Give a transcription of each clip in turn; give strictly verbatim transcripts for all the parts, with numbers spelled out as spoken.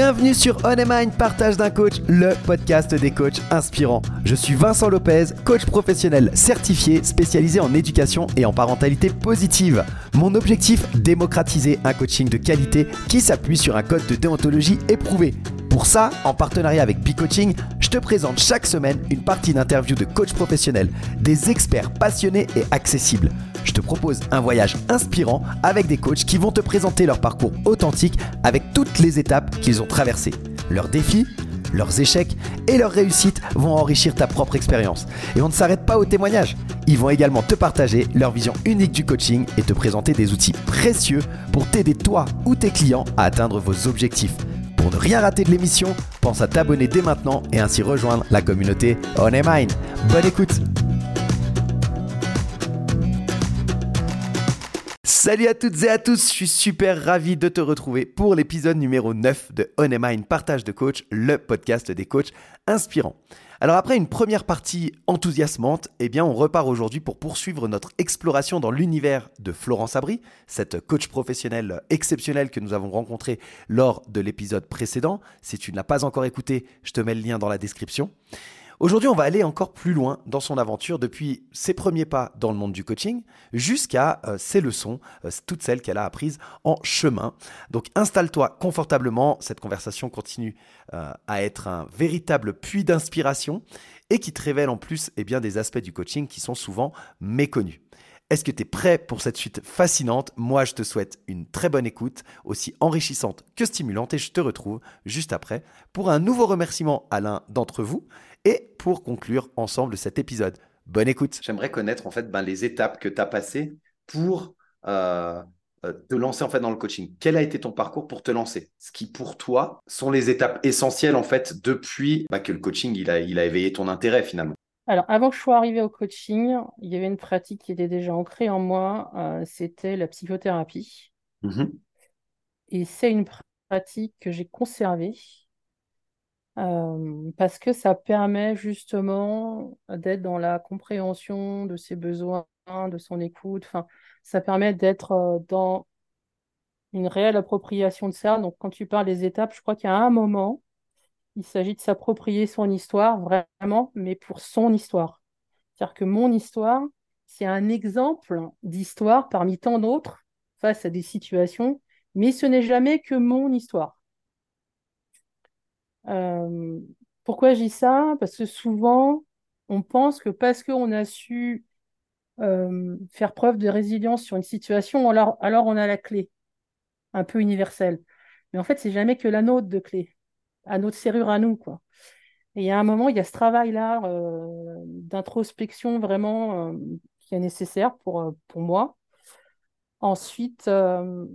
Bienvenue sur Honey Mind, partage d'un coach, le podcast des coachs inspirants. Je suis Vincent Lopez, coach professionnel certifié, spécialisé en éducation et en parentalité positive. Mon objectif, démocratiser un coaching de qualité qui s'appuie sur un code de déontologie éprouvé. Pour ça, en partenariat avec Picoaching, je te présente chaque semaine une partie d'interview de coachs professionnels, des experts passionnés et accessibles. Je te propose un voyage inspirant avec des coachs qui vont te présenter leur parcours authentique avec toutes les étapes qu'ils ont traversées. Leurs défis, leurs échecs et leurs réussites vont enrichir ta propre expérience. Et on ne s'arrête pas aux témoignages. Ils vont également te partager leur vision unique du coaching et te présenter des outils précieux pour t'aider toi ou tes clients à atteindre vos objectifs. Pour ne rien rater de l'émission, pense à t'abonner dès maintenant et ainsi rejoindre la communauté Honey Mind. Bonne écoute! Salut à toutes et à tous, je suis super ravi de te retrouver pour l'épisode numéro neuf de Honey Mind Partage de Coach, le podcast des coachs inspirants. Alors après une première partie enthousiasmante, eh bien on repart aujourd'hui pour poursuivre notre exploration dans l'univers de Florence Abry, cette coach professionnelle exceptionnelle que nous avons rencontrée lors de l'épisode précédent. Si tu ne l'as pas encore écouté, je te mets le lien dans la description. Aujourd'hui, on va aller encore plus loin dans son aventure depuis ses premiers pas dans le monde du coaching jusqu'à euh, ses leçons, euh, toutes celles qu'elle a apprises en chemin. Donc installe-toi confortablement, cette conversation continue euh, à être un véritable puits d'inspiration et qui te révèle en plus eh bien, des aspects du coaching qui sont souvent méconnus. Est-ce que tu es prêt pour cette suite fascinante ? Moi, je te souhaite une très bonne écoute, aussi enrichissante que stimulante et je te retrouve juste après pour un nouveau remerciement à l'un d'entre vous. Et pour conclure ensemble cet épisode, bonne écoute. J'aimerais connaître en fait ben, les étapes que tu as passées pour euh, te lancer en fait dans le coaching. Quel a été ton parcours pour te lancer ? Ce qui pour toi sont les étapes essentielles en fait depuis ben, que le coaching il a, il a éveillé ton intérêt finalement. Alors avant que je sois arrivée au coaching, il y avait une pratique qui était déjà ancrée en moi, euh, c'était la psychothérapie. Mmh. Et c'est une pratique que j'ai conservée. Euh, parce que ça permet justement d'être dans la compréhension de ses besoins, de son écoute. Enfin, ça permet d'être dans une réelle appropriation de ça. Donc, quand tu parles des étapes, je crois qu'à un moment, il s'agit de s'approprier son histoire vraiment, mais pour son histoire. C'est-à-dire que mon histoire, c'est un exemple d'histoire parmi tant d'autres face à des situations, mais ce n'est jamais que mon histoire. Euh, pourquoi je dis ça ? Parce que souvent, on pense que parce qu'on a su euh, faire preuve de résilience sur une situation, alors, alors on a la clé, un peu universelle. Mais en fait, c'est jamais que la nôtre de clé, à notre serrure à nous, quoi. Et il y a un moment, il y a ce travail-là euh, d'introspection vraiment euh, qui est nécessaire pour, pour moi. Ensuite, euh,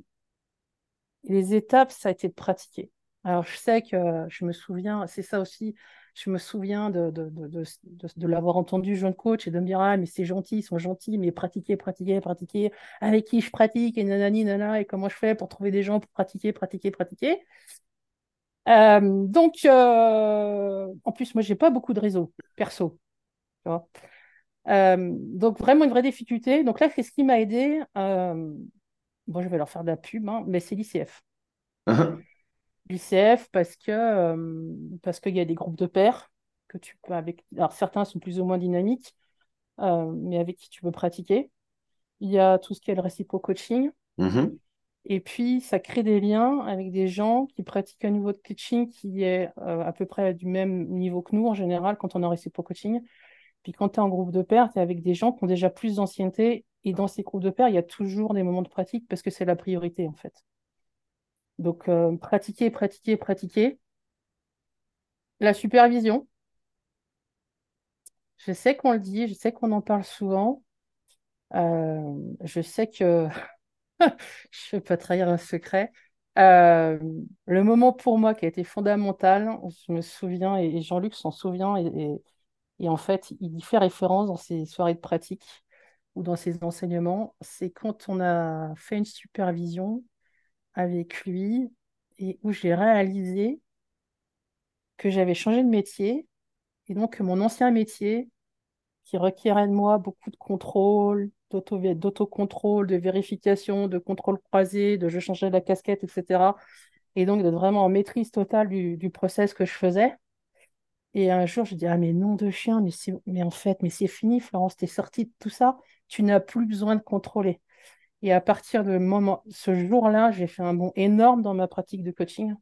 les étapes, ça a été de pratiquer. Alors, je sais que je me souviens, c'est ça aussi, je me souviens de, de, de, de, de, de l'avoir entendu, jeune coach, et de me dire, ah, mais c'est gentil, ils sont gentils, mais pratiquer, pratiquer, pratiquer, avec qui je pratique, et nanani, nanana, et comment je fais pour trouver des gens pour pratiquer, pratiquer, pratiquer. Euh, donc, euh, en plus, moi, j'ai pas beaucoup de réseau, perso. Tu vois. Euh, donc, vraiment une vraie difficulté. Donc là, c'est ce qui m'a aidé. Euh, bon, je vais leur faire de la pub, hein, mais c'est l'I C F. l'I C F parce que euh, parce qu'il y a des groupes de pairs que tu peux avec alors certains sont plus ou moins dynamiques euh, mais avec qui tu peux pratiquer. Il y a tout ce qui est le réciprocoaching. Mmh. Et puis ça crée des liens avec des gens qui pratiquent un niveau de coaching qui est euh, à peu près du même niveau que nous en général quand on est en réciprocoaching. Puis quand tu es en groupe de pairs, tu es avec des gens qui ont déjà plus d'ancienneté et dans ces groupes de pairs, il y a toujours des moments de pratique parce que c'est la priorité en fait. Donc, euh, pratiquer, pratiquer, pratiquer. La supervision. Je sais qu'on le dit, je sais qu'on en parle souvent. Euh, je sais que... je ne vais pas trahir un secret. Euh, le moment pour moi qui a été fondamental, je me souviens, et Jean-Luc s'en souvient, et, et, et en fait, il y fait référence dans ses soirées de pratique ou dans ses enseignements, c'est quand on a fait une supervision avec lui et où j'ai réalisé que j'avais changé de métier et donc que mon ancien métier qui requérait de moi beaucoup de contrôle, d'auto- d'autocontrôle, de vérification, de contrôle croisé, de je changeais la casquette, et cetera. et donc d'être vraiment en maîtrise totale du, du process que je faisais. Et un jour, je dis, ah mais nom de chien, mais, si, mais en fait, mais c'est fini, Florence, t'es sortie de tout ça, tu n'as plus besoin de contrôler. Et à partir de moment, ce jour-là, j'ai fait un bond énorme dans ma pratique de coaching.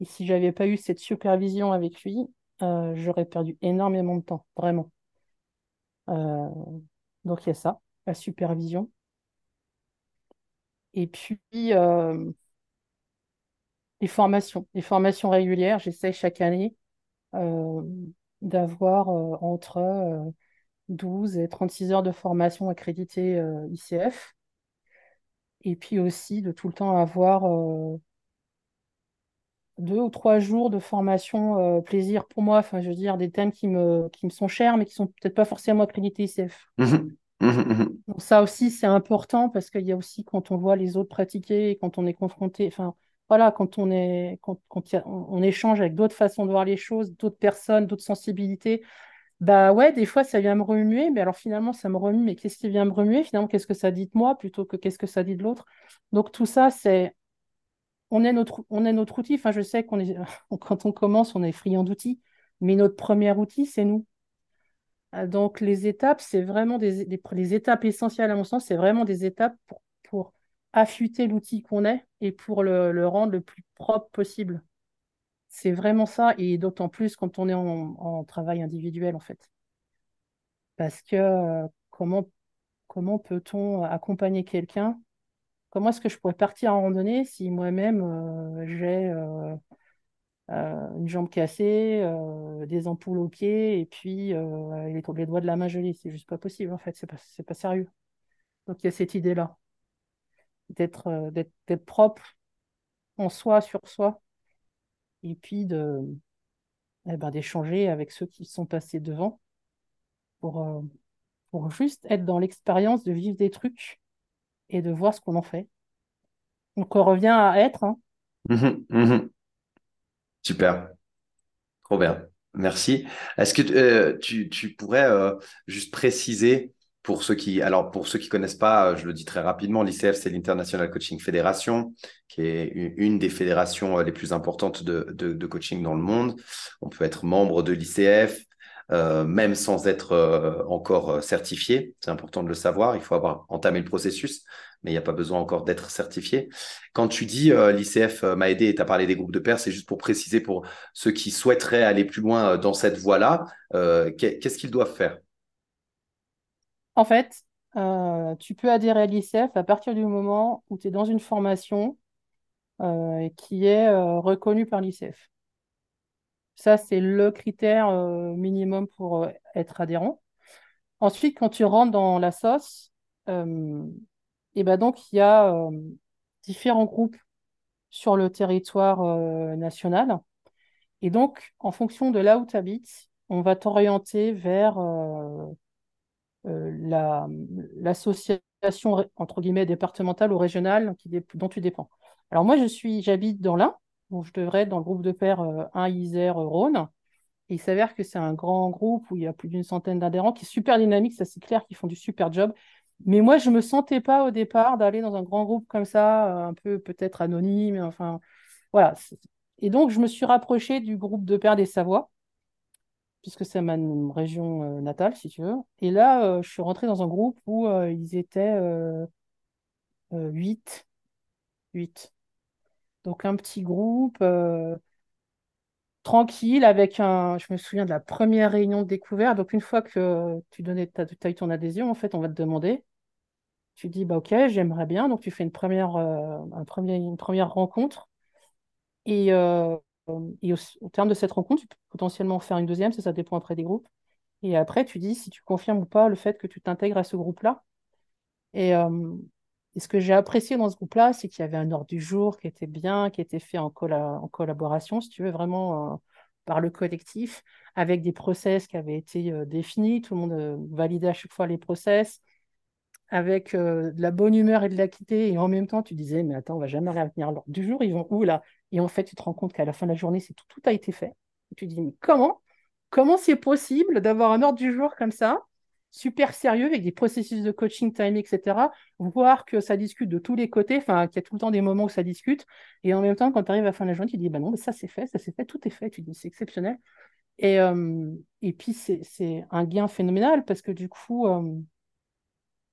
Et si je n'avais pas eu cette supervision avec lui, euh, j'aurais perdu énormément de temps, vraiment. Euh, donc, il y a ça, la supervision. Et puis, euh, les formations. Les formations régulières, j'essaie chaque année. Euh, d'avoir euh, entre euh, douze et trente-six heures de formation accréditée euh, I C F, et puis aussi de tout le temps avoir euh, deux ou trois jours de formation euh, plaisir pour moi, enfin je veux dire des thèmes qui me, qui me sont chers mais qui sont peut-être pas forcément accrédités I C F. Mmh. Mmh. Donc ça aussi c'est important parce qu'il y a aussi quand on voit les autres pratiquer et quand on est confronté, enfin voilà, quand on est, quand, quand y a, on, on échange avec d'autres façons de voir les choses, d'autres personnes, d'autres sensibilités, bah ouais, des fois ça vient me remuer, mais alors finalement ça me remue, mais qu'est-ce qui vient me remuer? Finalement, qu'est-ce que ça dit de moi plutôt que qu'est-ce que ça dit de l'autre? Donc tout ça, c'est, on est notre, on est notre outil. Enfin, je sais qu'on est, quand on commence, on est friand d'outils, mais notre premier outil, c'est nous. Donc les étapes, c'est vraiment des, des les étapes essentielles à mon sens, c'est vraiment des étapes pour, pour affûter l'outil qu'on est et pour le, le rendre le plus propre possible. C'est vraiment ça, et d'autant plus quand on est en, en travail individuel, en fait. Parce que euh, comment, comment peut-on accompagner quelqu'un? Comment est-ce que je pourrais partir en randonnée si moi-même, euh, j'ai euh, euh, une jambe cassée, euh, des ampoules au pied, et puis euh, les, les doigts de la main gelés? C'est juste pas possible, en fait. C'est pas, c'est pas sérieux. Donc, il y a cette idée-là. D'être, d'être, d'être propre en soi, sur soi, et puis de, eh ben, d'échanger avec ceux qui sont passés devant pour, pour juste être dans l'expérience de vivre des trucs et de voir ce qu'on en fait. Donc on revient à être. Hein. Mmh, mmh. Super. Trop bien. Merci. Est-ce que euh, tu, tu pourrais euh, juste préciser Pour ceux qui, alors pour ceux qui ne connaissent pas, je le dis très rapidement, l'I C F, c'est l'International Coaching Federation, qui est une des fédérations les plus importantes de, de, de coaching dans le monde. On peut être membre de l'I C F, euh, même sans être euh, encore certifié. C'est important de le savoir, il faut avoir entamé le processus, mais il n'y a pas besoin encore d'être certifié. Quand tu dis euh, l'I C F m'a aidé et tu as parlé des groupes de pairs, c'est juste pour préciser pour ceux qui souhaiteraient aller plus loin dans cette voie-là, euh, qu'est-ce qu'ils doivent faire ? En fait, euh, tu peux adhérer à l'I C F à partir du moment où tu es dans une formation euh, qui est euh, reconnue par l'I C F. Ça, c'est le critère euh, minimum pour euh, être adhérent. Ensuite, quand tu rentres dans la sauce, euh, et ben donc il y a euh, différents groupes sur le territoire euh, national. Et donc, en fonction de là où tu habites, on va t'orienter vers... Euh, Euh, la, l'association entre guillemets départementale ou régionale qui dé- dont tu dépends. Alors moi je suis, j'habite dans l'Ain, donc je devrais être dans le groupe de pairs euh, Ain, Isère, Rhône, et il s'avère que c'est un grand groupe où il y a plus d'une centaine d'adhérents qui est super dynamique, ça c'est clair, qui font du super job, mais moi je me sentais pas au départ d'aller dans un grand groupe comme ça, un peu peut-être anonyme, enfin voilà, et donc je me suis rapprochée du groupe de pairs des Savoies, puisque c'est ma région euh, natale, si tu veux. Et là, euh, je suis rentrée dans un groupe où euh, ils étaient euh, euh, huit. huit. Donc, un petit groupe euh, tranquille avec un... Je me souviens de la première réunion de découverte. Donc, une fois que tu donnais ta, ta, ton adhésion, en fait, on va te demander. Tu dis, bah, OK, j'aimerais bien. Donc, tu fais une première, euh, un premier, une première rencontre. Et... Euh, Et au, au terme de cette rencontre, tu peux potentiellement faire une deuxième, ça, ça dépend après des groupes. Et après, tu dis si tu confirmes ou pas le fait que tu t'intègres à ce groupe-là. Et, euh, et ce que j'ai apprécié dans ce groupe-là, c'est qu'il y avait un ordre du jour qui était bien, qui était fait en, colla- en collaboration, si tu veux, vraiment euh, par le collectif, avec des process qui avaient été euh, définis. Tout le monde euh, validait à chaque fois les process, avec euh, de la bonne humeur et de l'aquité. Et en même temps, tu disais, mais attends, on ne va jamais revenir à l'ordre du jour, ils vont où là? Et en fait, tu te rends compte qu'à la fin de la journée, c'est tout, tout a été fait. Et tu te dis, mais comment Comment c'est possible d'avoir un ordre du jour comme ça super sérieux avec des processus de coaching, timing, et cetera, voir que ça discute de tous les côtés, enfin, qu'il y a tout le temps des moments où ça discute, et en même temps, quand tu arrives à la fin de la journée, tu te dis, bah non, mais ça c'est fait, ça c'est fait, tout est fait, tu te dis, c'est exceptionnel. Et, euh, et puis, c'est, c'est un gain phénoménal, parce que du coup, euh,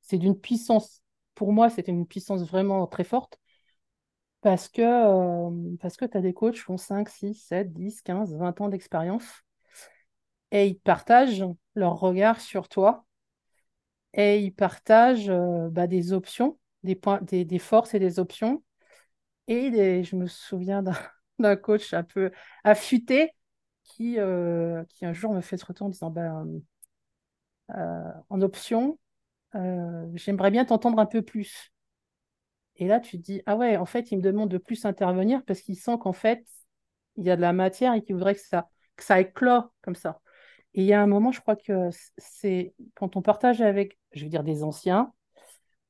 c'est d'une puissance, pour moi, c'était une puissance vraiment très forte, parce que, euh, parce que tu as des coachs qui font cinq, six, sept, dix, quinze, vingt ans d'expérience, et ils partagent leur regard sur toi, et ils partagent euh, bah, des options, des, points, des, des forces et des options, et des, je me souviens d'un, d'un coach un peu affûté, qui, euh, qui un jour me fait ce retour en disant ben, euh, en option, euh, j'aimerais bien t'entendre un peu plus. Et là, tu te dis, ah ouais, en fait, il me demande de plus intervenir parce qu'il sent qu'en fait, il y a de la matière et qu'il voudrait que ça, que ça éclore comme ça. Et il y a un moment, je crois que c'est quand on partage avec, je veux dire, des anciens,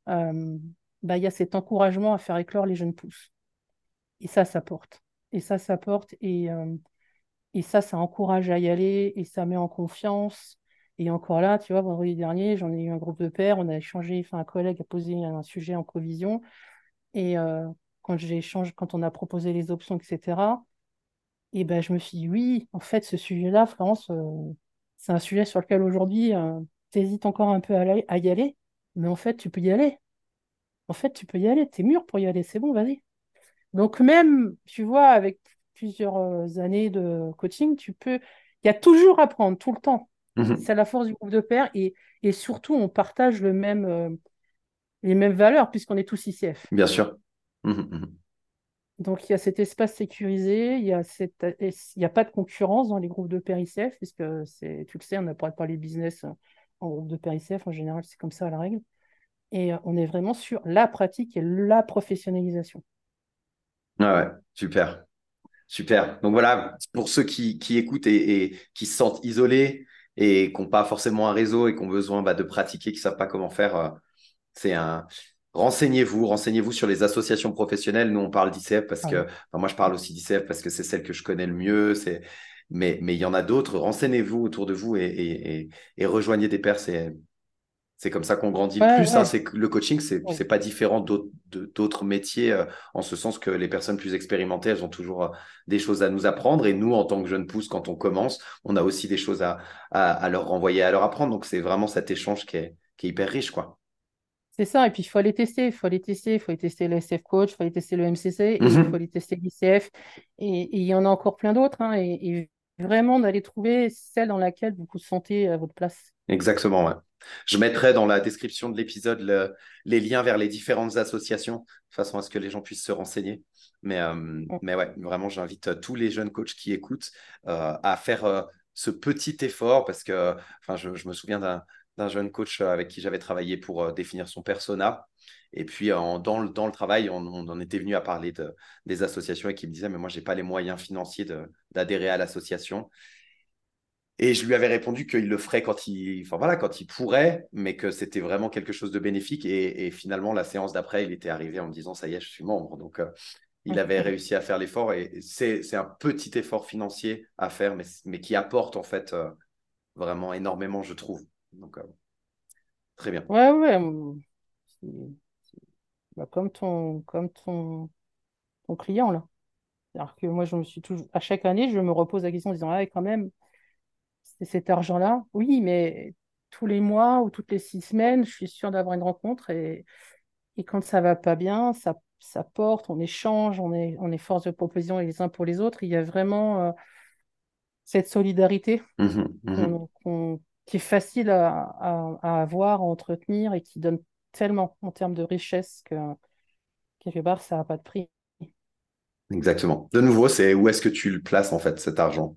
euh, ben, il y a cet encouragement à faire éclore les jeunes pousses. Et ça, ça porte. Et ça, ça porte. Et... Euh, Et ça, ça encourage à y aller et ça met en confiance. Et encore là, tu vois, vendredi dernier, j'en ai eu un groupe de pairs, on a échangé, enfin, un collègue a posé un sujet en covision. Et euh, quand j'ai échangé, quand on a proposé les options, et cetera, et ben, je me suis dit, oui, en fait, ce sujet-là, Florence, euh, c'est un sujet sur lequel aujourd'hui, euh, tu hésites encore un peu à, la- à y aller, mais en fait, tu peux y aller. En fait, tu peux y aller, t'es mûr pour y aller, c'est bon, vas-y. Donc, même, tu vois, avec plusieurs années de coaching, tu peux... il y a toujours à apprendre, tout le temps. Mmh. C'est la force du groupe de pairs et, et surtout, on partage le même, euh, les mêmes valeurs puisqu'on est tous I C F. Bien sûr. Mmh. Donc, il y a cet espace sécurisé, il n'y a, cette... a pas de concurrence dans les groupes de pairs I C F puisque, c'est... tu le sais, on n'a pas parlé business en groupe de pairs I C F. En général, c'est comme ça la règle. Et on est vraiment sur la pratique et la professionnalisation. Ah ouais, super. Super. Donc voilà, pour ceux qui, qui écoutent et, et qui se sentent isolés et qui n'ont pas forcément un réseau et qui ont besoin bah, de pratiquer, qui ne savent pas comment faire, euh, c'est un... Renseignez-vous, renseignez-vous sur les associations professionnelles. Nous, on parle d'I C F parce que... Enfin, moi, je parle aussi d'I C F parce que c'est celle que je connais le mieux. C'est... Mais, mais il y en a d'autres. Renseignez-vous autour de vous et, et, et, et rejoignez des pairs. C'est, c'est comme ça qu'on grandit le ouais, plus. Ouais. Hein, c'est... Le coaching, ce n'est ouais. pas différent d'autres, d'autres métiers euh, en ce sens que les personnes plus expérimentées, elles ont toujours... Euh, des choses à nous apprendre et nous, en tant que jeunes pousses, quand on commence, on a aussi des choses à, à, à leur renvoyer, à leur apprendre. Donc, c'est vraiment cet échange qui est, qui est hyper riche, quoi. C'est ça. Et puis, il faut aller tester. Il faut aller tester. Il faut aller tester le S F Coach, il faut aller tester le M C C, il mm-hmm. faut aller tester l'I C F. Et il y en a encore plein d'autres. Hein, et, et vraiment, d'aller trouver celle dans laquelle vous vous sentez à votre place. Exactement, ouais. Je mettrai dans la description de l'épisode le, les liens vers les différentes associations, de façon à ce que les gens puissent se renseigner. Mais, euh, mais ouais, vraiment, j'invite tous les jeunes coachs qui écoutent euh, à faire euh, ce petit effort parce que enfin, je, je me souviens d'un, d'un jeune coach avec qui j'avais travaillé pour euh, définir son persona. Et puis, en, dans, le, dans le travail, on, on en était venu à parler de, des associations et qui me disait « mais moi, je n'ai pas les moyens financiers de, d'adhérer à l'association ». Et je lui avais répondu qu'il le ferait quand il, enfin voilà, quand il pourrait, mais que c'était vraiment quelque chose de bénéfique. Et, et finalement, la séance d'après, il était arrivé en me disant « ça y est, je suis membre ». Donc, euh, il avait réussi à faire l'effort. Et, et c'est, c'est un petit effort financier à faire, mais, mais qui apporte en fait euh, vraiment énormément, je trouve. Donc, euh, très bien. Ouais, ouais. C'est, c'est... Bah, comme ton, comme ton, ton client, là. C'est-à-dire que moi, je me suis toujours... à chaque année, je me repose la question en disant « ah, quand même ». C'est cet argent-là, oui, mais tous les mois ou toutes les six semaines, je suis sûre d'avoir une rencontre et, et quand ça ne va pas bien, ça, ça porte, on échange, on est, on est force de proposition les uns pour les autres. Il y a vraiment euh, cette solidarité mmh, mmh. Qu'on, qu'on, qui est facile à, à, à avoir, à entretenir et qui donne tellement en termes de richesse que quelque part, ça n'a pas de prix. Exactement. De nouveau, c'est où est-ce que tu le places en fait, cet argent ?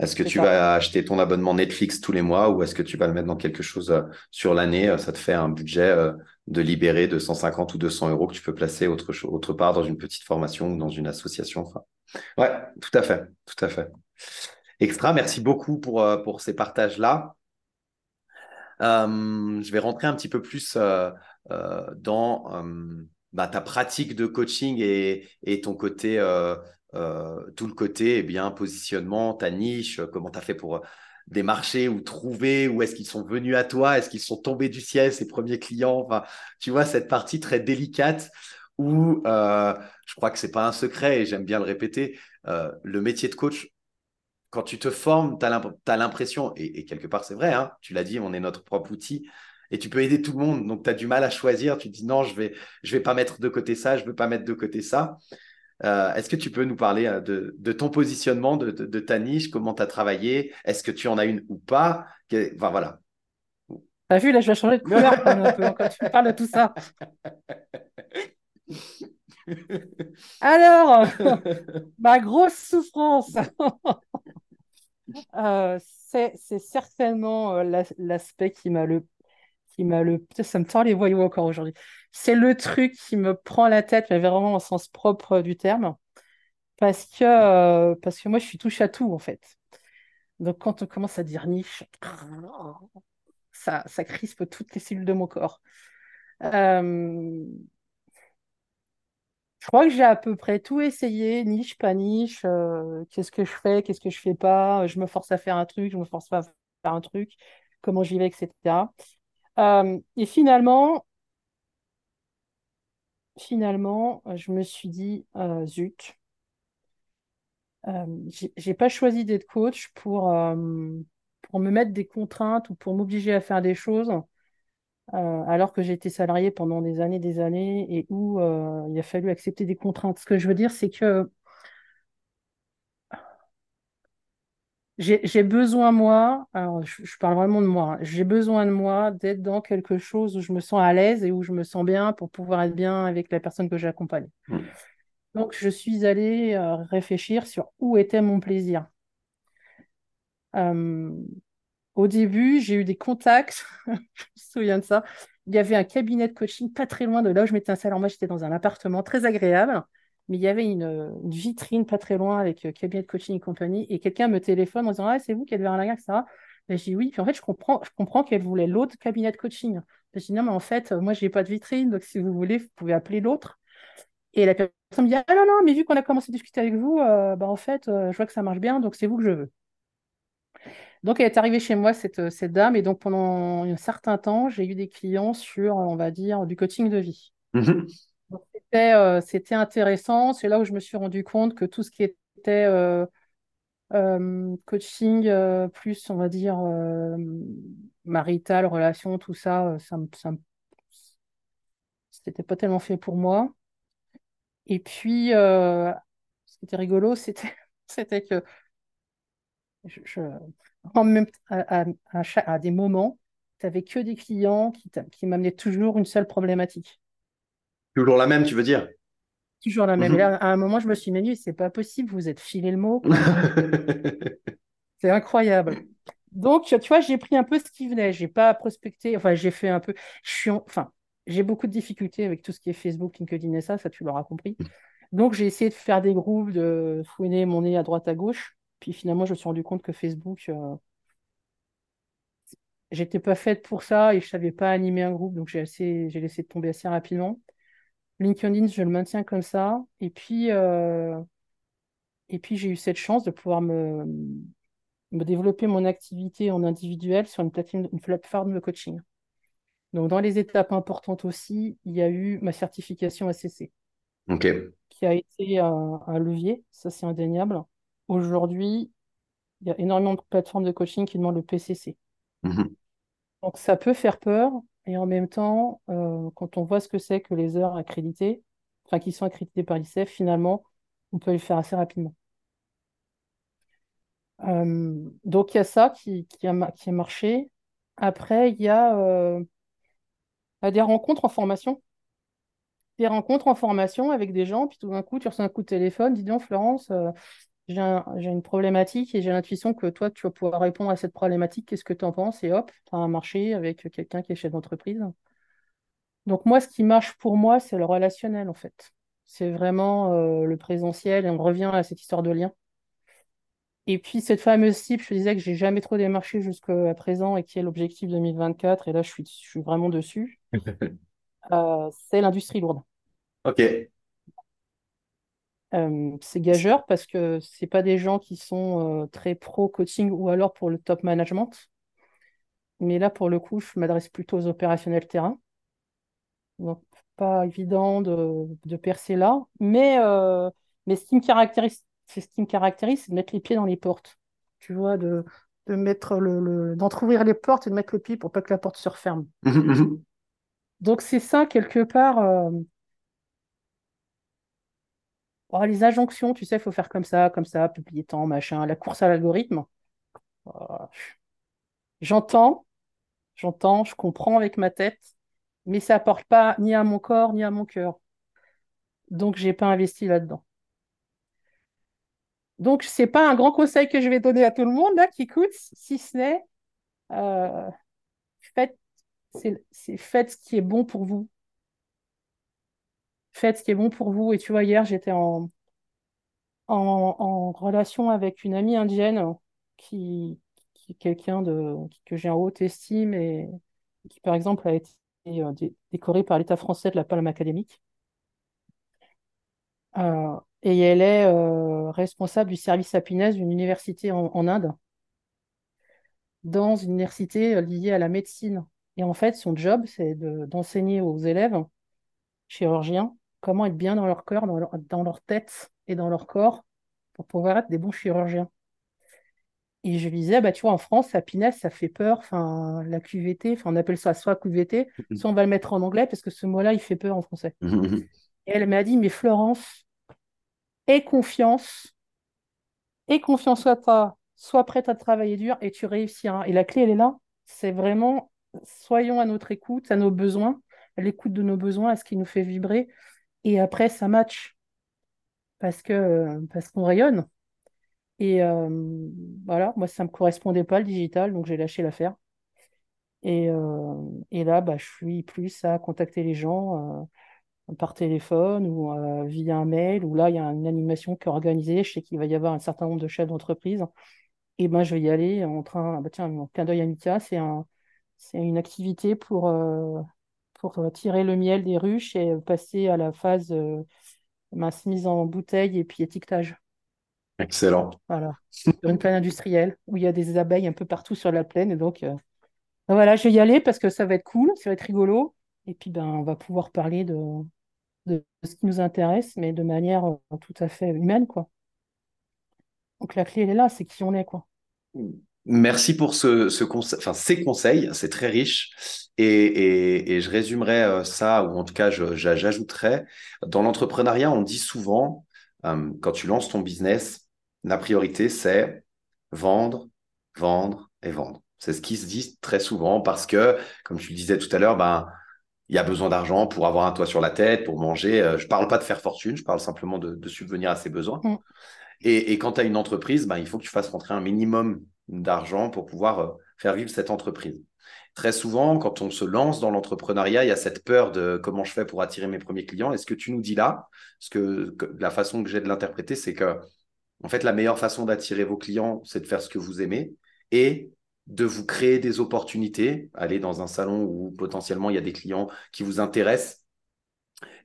Est-ce que c'est tu ça. Vas acheter ton abonnement Netflix tous les mois ou est-ce que tu vas le mettre dans quelque chose euh, sur l'année euh, ça te fait un budget euh, de libéré de cent cinquante ou deux cents euros que tu peux placer autre, cho- autre part dans une petite formation ou dans une association. Enfin, ouais, tout à fait, tout à fait. Extra, merci beaucoup pour, euh, pour ces partages-là. Euh, je vais rentrer un petit peu plus euh, euh, dans euh, bah, ta pratique de coaching et, et ton côté... Euh, Euh, tout le côté, eh bien, positionnement, ta niche, euh, comment tu as fait pour démarcher ou trouver, ou est-ce qu'ils sont venus à toi, est-ce qu'ils sont tombés du ciel, ces premiers clients, enfin, tu vois, cette partie très délicate où euh, je crois que c'est pas un secret et j'aime bien le répéter, euh, le métier de coach, quand tu te formes, tu as l'impression, et, et quelque part c'est vrai, hein, tu l'as dit, on est notre propre outil, et tu peux aider tout le monde, donc tu as du mal à choisir, tu te dis non, je vais, je vais pas mettre de côté ça, je veux pas mettre de côté ça. Euh, est-ce que tu peux nous parler de, de ton positionnement, de, de, de ta niche, comment tu as travaillé, est-ce que tu en as une ou pas? Enfin voilà. T'as vu, là je vais changer de couleur un peu, quand tu parles de tout ça. Alors, ma grosse souffrance, euh, c'est, c'est certainement l'as, l'aspect qui m'a le, qui m'a le, ça me tord les voyous encore aujourd'hui. C'est le truc qui me prend la tête, mais vraiment au sens propre du terme, parce que euh, parce que moi je suis touche à tout en fait. Donc quand on commence à dire niche, ça, ça crispe toutes les cellules de mon corps. Euh... Je crois que j'ai à peu près tout essayé, niche, pas niche, euh, qu'est-ce que je fais, qu'est-ce que je fais pas, je me force à faire un truc, je me force pas à faire un truc, comment j'y vais, et cetera. Euh, et finalement, finalement, je me suis dit, euh, zut, euh, j'ai, j'ai pas choisi d'être coach pour, euh, pour me mettre des contraintes ou pour m'obliger à faire des choses. Euh, alors que j'ai été salariée pendant des années, des années, et où euh, il a fallu accepter des contraintes. Ce que je veux dire, c'est que j'ai, j'ai besoin, moi, alors je, je parle vraiment de moi, hein, j'ai besoin de moi d'être dans quelque chose où je me sens à l'aise et où je me sens bien pour pouvoir être bien avec la personne que j'accompagne. Mmh. Donc, je suis allée euh, réfléchir sur où était mon plaisir. Euh... Au début, j'ai eu des contacts, je me souviens de ça. Il y avait un cabinet de coaching pas très loin de là où je m'étais installée. Alors moi, j'étais dans un appartement très agréable, mais il y avait une, une vitrine pas très loin avec euh, cabinet de coaching et compagnie. Et quelqu'un me téléphone en disant « Ah, c'est vous qui êtes vers la gare, et cetera » Ben, je dis « Oui ». Puis en fait, je comprends, je comprends qu'elle voulait l'autre cabinet de coaching. Ben, je dis « Non, mais en fait, moi, je n'ai pas de vitrine, donc si vous voulez, vous pouvez appeler l'autre. » Et la personne me dit « Ah non, non, mais vu qu'on a commencé à discuter avec vous, euh, ben, en fait, euh, je vois que ça marche bien, donc c'est vous que je veux. » Donc, elle est arrivée chez moi, cette, cette dame. Et donc, pendant un certain temps, j'ai eu des clients sur, on va dire, du coaching de vie. Mmh. Donc, c'était, euh, c'était intéressant. C'est là où je me suis rendu compte que tout ce qui était euh, euh, coaching, euh, plus, on va dire, euh, marital, relation, tout ça, ça, ça, c'était pas tellement fait pour moi. Et puis, euh, ce qui était rigolo, c'était, c'était que... Je, je, en même, à, à, à, chaque, à des moments, tu n'avais que des clients qui, qui m'amenaient toujours une seule problématique. Toujours la même, tu veux dire? Toujours la même. Mmh. Là, à un moment, je me suis dit, mais c'est pas possible, vous êtes filé le mot. C'est incroyable. Donc, tu vois, j'ai pris un peu ce qui venait. Je n'ai pas prospecté. Enfin, j'ai fait un peu. Je suis en... Enfin, j'ai beaucoup de difficultés avec tout ce qui est Facebook, LinkedIn et ça, ça tu l'auras compris. Donc, j'ai essayé de faire des groupes, de fouiner mon nez à droite, à gauche. Puis finalement, je me suis rendu compte que Facebook, euh, j'étais pas faite pour ça et je savais pas animer un groupe, donc j'ai, assez, j'ai laissé tomber assez rapidement. LinkedIn, je le maintiens comme ça. Et puis, euh, et puis j'ai eu cette chance de pouvoir me, me développer mon activité en individuel sur une plateforme, une plateforme de coaching. Donc, dans les étapes importantes aussi, il y a eu ma certification A C C, okay, qui a été un, un levier, ça c'est indéniable. Aujourd'hui, il y a énormément de plateformes de coaching qui demandent le P C C. Mmh. Donc, ça peut faire peur. Et en même temps, euh, quand on voit ce que c'est que les heures accréditées, enfin, qui sont accréditées par l'I C F, finalement, on peut le faire assez rapidement. Euh, donc, il y a ça qui, qui, a, qui a marché. Après, il y a euh, des rencontres en formation. Des rencontres en formation avec des gens. Puis tout d'un coup, tu reçois un coup de téléphone. Dis donc, Florence... Euh, J'ai, un, j'ai une problématique et j'ai l'intuition que toi, tu vas pouvoir répondre à cette problématique. Qu'est-ce que tu en penses? Et hop, tu as un marché avec quelqu'un qui est chef d'entreprise. Donc moi, ce qui marche pour moi, c'est le relationnel, en fait. C'est vraiment euh, le présentiel et on revient à cette histoire de lien. Et puis, cette fameuse cible, je te disais que j'ai jamais trop démarché jusqu'à présent et qui est l'objectif deux mille vingt-quatre. Et là, je suis, je suis vraiment dessus. euh, c'est l'industrie lourde. OK. Euh, c'est gageur parce que c'est pas des gens qui sont euh, très pro-coaching ou alors pour le top management. Mais là, pour le coup, je m'adresse plutôt aux opérationnels terrain. Donc, pas évident de, de percer là. Mais, euh, mais ce qui me caractérise, c'est ce qui me caractérise, c'est de mettre les pieds dans les portes. Tu vois, de, de mettre le, le, d'entrouvrir les portes et de mettre le pied pour pas que la porte se referme. Donc, c'est ça, quelque part... Euh, Oh, les injonctions, tu sais, il faut faire comme ça, comme ça, publier tant, machin, la course à l'algorithme. Oh. J'entends, j'entends, je comprends avec ma tête, mais ça n'apporte pas ni à mon corps, ni à mon cœur. Donc, je n'ai pas investi là-dedans. Donc, ce n'est pas un grand conseil que je vais donner à tout le monde là, qui écoute, si ce n'est euh, faites, c'est, c'est, faites ce qui est bon pour vous. Faites ce qui est bon pour vous. Et tu vois, hier, j'étais en, en, en relation avec une amie indienne qui, qui est quelqu'un de, que j'ai en haute estime et qui, par exemple, a été décorée par l'État français de la Palme académique. Euh, et elle est euh, responsable du service happiness d'une université en, en Inde, dans une université liée à la médecine. Et en fait, son job, c'est de, d'enseigner aux élèves chirurgiens comment être bien dans leur cœur, dans leur, dans leur tête et dans leur corps pour pouvoir être des bons chirurgiens. Et je lui disais, bah, tu vois, en France, happiness, ça fait peur. Enfin, la Q V T, enfin, on appelle ça soit Q V T, soit on va le mettre en anglais parce que ce mot-là, il fait peur en français. Et elle m'a dit, mais Florence, aie confiance, aie confiance soit toi, sois prête à travailler dur et tu réussiras. Et la clé, elle est là. C'est vraiment, soyons à notre écoute, à nos besoins, à l'écoute de nos besoins, à ce qui nous fait vibrer. Et après, ça match. Parce que, parce qu'on rayonne. Et euh, voilà, moi, ça ne me correspondait pas, le digital, donc j'ai lâché l'affaire. Et, euh, et là, bah, je suis plus à contacter les gens euh, par téléphone ou euh, via un mail. Ou là, il y a une animation qui est organisée. Je sais qu'il va y avoir un certain nombre de chefs d'entreprise. Et ben, je vais y aller en train... Bah, tiens, mon clin d'œil à Mika, c'est, un, c'est une activité pour... Euh, pour tirer le miel des ruches et passer à la phase euh, mise en bouteille et puis étiquetage. Excellent. Voilà, sur une plaine industrielle où il y a des abeilles un peu partout sur la plaine. Et donc, euh... voilà, je vais y aller parce que ça va être cool, ça va être rigolo. Et puis, ben, on va pouvoir parler de, de ce qui nous intéresse, mais de manière euh, tout à fait humaine, quoi. Donc, la clé, elle est là, c'est qui on est, quoi. Mm. Merci pour ce, ce conseil, enfin, ces conseils, c'est très riche et, et, et je résumerai ça, ou en tout cas je, je, j'ajouterai, dans l'entrepreneuriat on dit souvent, euh, quand tu lances ton business, la priorité c'est vendre, vendre et vendre. C'est ce qui se dit très souvent parce que, comme tu le disais tout à l'heure, ben, il y a besoin d'argent pour avoir un toit sur la tête, pour manger. Je ne parle pas de faire fortune, je parle simplement de, de subvenir à ses besoins. Mmh. Et, et quand tu as une entreprise, ben, il faut que tu fasses rentrer un minimum d'argent pour pouvoir faire vivre cette entreprise. Très souvent, quand on se lance dans l'entrepreneuriat, il y a cette peur de comment je fais pour attirer mes premiers clients. Et ce que tu nous dis là, ce que, que, la façon que j'ai de l'interpréter, c'est que en fait, la meilleure façon d'attirer vos clients, c'est de faire ce que vous aimez et de vous créer des opportunités, aller dans un salon où potentiellement il y a des clients qui vous intéressent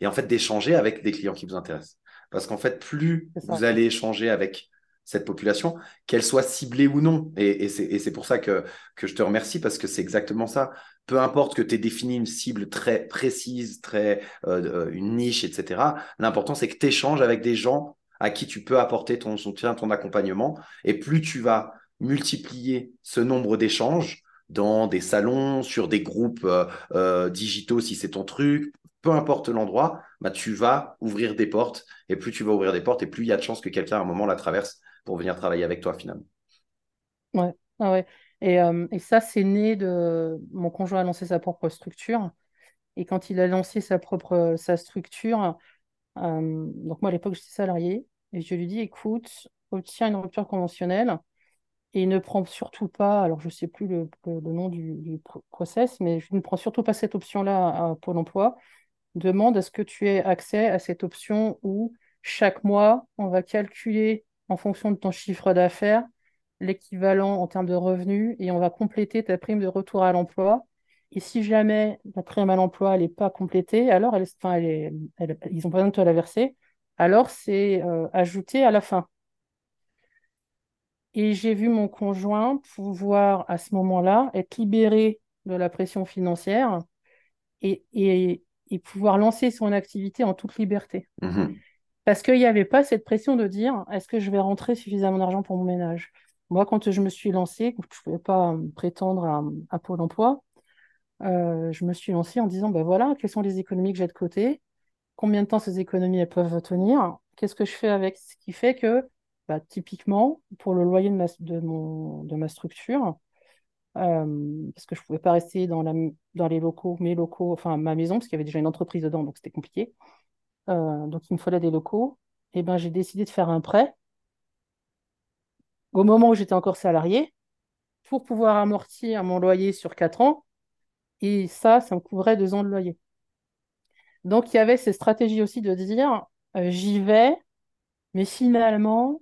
et en fait d'échanger avec des clients qui vous intéressent. Parce qu'en fait, plus vous allez échanger avec cette population, qu'elle soit ciblée ou non. Et, et, c'est, et c'est pour ça que, que je te remercie, parce que c'est exactement ça. Peu importe que tu aies défini une cible très précise, très, euh, une niche, et cetera, l'important, c'est que tu échanges avec des gens à qui tu peux apporter ton soutien, ton accompagnement. Et plus tu vas multiplier ce nombre d'échanges dans des salons, sur des groupes euh, euh, digitaux, si c'est ton truc, peu importe l'endroit, bah, tu vas ouvrir des portes. Et plus tu vas ouvrir des portes, et plus il y a de chances que quelqu'un, à un moment, la traverse pour venir travailler avec toi finalement. Ouais, ah ouais. Et, euh, et ça, c'est né de... Mon conjoint a lancé sa propre structure. Et quand il a lancé sa propre sa structure, euh, donc moi à l'époque, j'étais salariée. Et je lui dis, écoute, obtiens une rupture conventionnelle et ne prends surtout pas, alors je ne sais plus le, le, le nom du, du process, mais je ne prends surtout pas cette option-là à Pôle emploi. Demande à ce que tu aies accès à cette option où chaque mois, on va calculer en fonction de ton chiffre d'affaires, l'équivalent en termes de revenus, et on va compléter ta prime de retour à l'emploi. Et si jamais la prime à l'emploi, elle n'est pas complétée, alors elle, enfin, elle est, elle, ils ont besoin de te la verser. alors c'est euh, ajouté à la fin. Et j'ai vu mon conjoint pouvoir, à ce moment-là, être libéré de la pression financière et, et, et pouvoir lancer son activité en toute liberté. Mmh. Parce qu'il n'y avait pas cette pression de dire « Est-ce que je vais rentrer suffisamment d'argent pour mon ménage ?» Moi, quand je me suis lancée, je ne pouvais pas prétendre à, à Pôle emploi, euh, je me suis lancée en disant bah « Voilà, quelles sont les économies que j'ai de côté ? Combien de temps ces économies elles peuvent tenir ? Qu'est-ce que je fais avec ?» Ce qui fait que, bah, typiquement, pour le loyer de ma, de mon, de ma structure, euh, parce que je ne pouvais pas rester dans, la, dans les locaux, mes locaux, enfin ma maison, parce qu'il y avait déjà une entreprise dedans, donc c'était compliqué. Euh, donc il me fallait des locaux, et ben, j'ai décidé de faire un prêt au moment où j'étais encore salariée pour pouvoir amortir mon loyer sur quatre ans, et ça, ça me couvrait deux ans de loyer. Donc il y avait cette stratégie aussi de dire euh, j'y vais, mais finalement,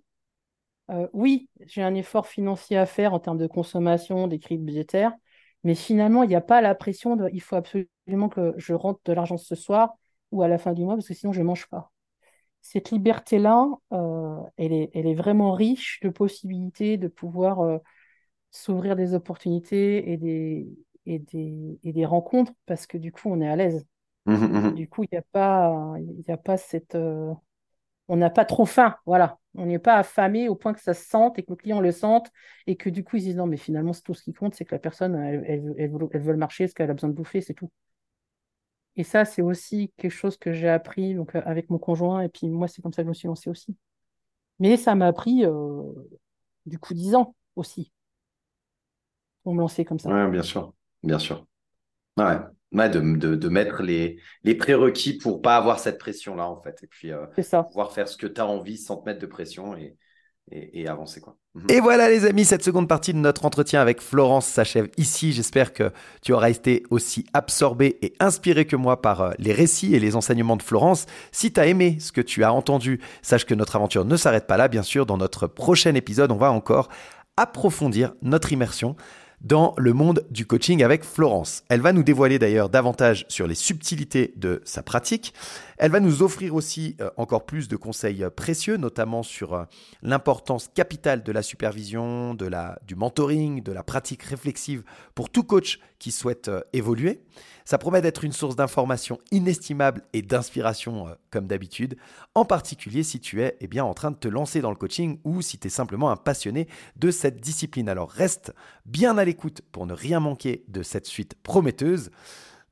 euh, oui, j'ai un effort financier à faire en termes de consommation, d'équilibre budgétaire, mais finalement, il n'y a pas la pression de il faut absolument que je rentre de l'argent ce soir ou à la fin du mois, parce que sinon, je ne mange pas. Cette liberté-là, euh, elle est, elle est vraiment riche de possibilités de pouvoir euh, s'ouvrir des opportunités et des, et, des, et des rencontres, parce que du coup, on est à l'aise. Mmh, mmh. Du coup, il n'y a pas, y a pas cette... Euh, on n'a pas trop faim, voilà. On n'est pas affamé au point que ça se sente et que le client le sente et que du coup, ils disent non, mais finalement, c'est tout ce qui compte, c'est que la personne, elle, elle, elle, veut, elle veut le marché, ce qu'elle a besoin de bouffer, c'est tout. Et ça, c'est aussi quelque chose que j'ai appris donc, avec mon conjoint. Et puis moi, c'est comme ça que je me suis lancée aussi. Mais ça m'a pris, euh, du coup, dix ans aussi pour me lancer comme ça. Oui, bien sûr, bien sûr. Ouais, ouais de, de, de mettre les, les prérequis pour ne pas avoir cette pression-là, en fait. Et puis, euh, pouvoir faire ce que tu as envie sans te mettre de pression et, et, et avancer, quoi. Et voilà les amis, cette seconde partie de notre entretien avec Florence s'achève ici. J'espère que tu auras été aussi absorbé et inspiré que moi par les récits et les enseignements de Florence. Si tu as aimé ce que tu as entendu, sache que notre aventure ne s'arrête pas là. Bien sûr, dans notre prochain épisode, on va encore approfondir notre immersion dans le monde du coaching avec Florence. Elle va nous dévoiler d'ailleurs davantage sur les subtilités de sa pratique. Elle va nous offrir aussi encore plus de conseils précieux, notamment sur l'importance capitale de la supervision, de la, du mentoring, de la pratique réflexive pour tout coach qui souhaite évoluer. Ça promet d'être une source d'information inestimable et d'inspiration comme d'habitude, en particulier si tu es eh bien, en train de te lancer dans le coaching ou si tu es simplement un passionné de cette discipline. Alors reste bien à l'écoute pour ne rien manquer de cette suite prometteuse.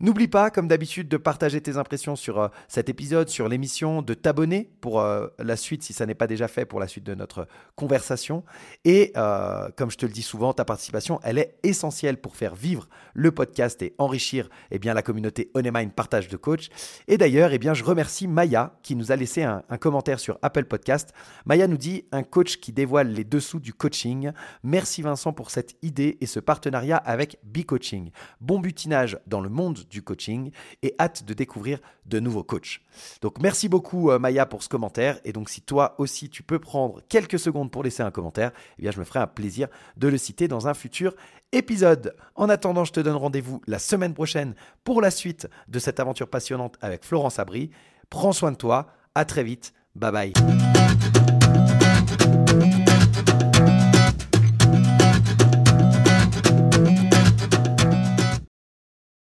N'oublie pas, comme d'habitude, de partager tes impressions sur euh, cet épisode, sur l'émission, de t'abonner pour euh, la suite, si ça n'est pas déjà fait, pour la suite de notre conversation. Et euh, comme je te le dis souvent, ta participation, elle est essentielle pour faire vivre le podcast et enrichir eh bien, la communauté Honey Mind Partage de Coach. Et d'ailleurs, eh bien, je remercie Maya qui nous a laissé un, un commentaire sur Apple Podcast. Maya nous dit « Un coach qui dévoile les dessous du coaching. Merci Vincent pour cette idée et ce partenariat avec Picoaching. Bon butinage dans le monde du coaching et hâte de découvrir de nouveaux coachs. » Donc merci beaucoup Maya pour ce commentaire, et donc si toi aussi tu peux prendre quelques secondes pour laisser un commentaire, eh bien je me ferai un plaisir de le citer dans un futur épisode. En attendant, je te donne rendez-vous la semaine prochaine pour la suite de cette aventure passionnante avec Florence Abry. Prends soin de toi, à très vite, bye bye.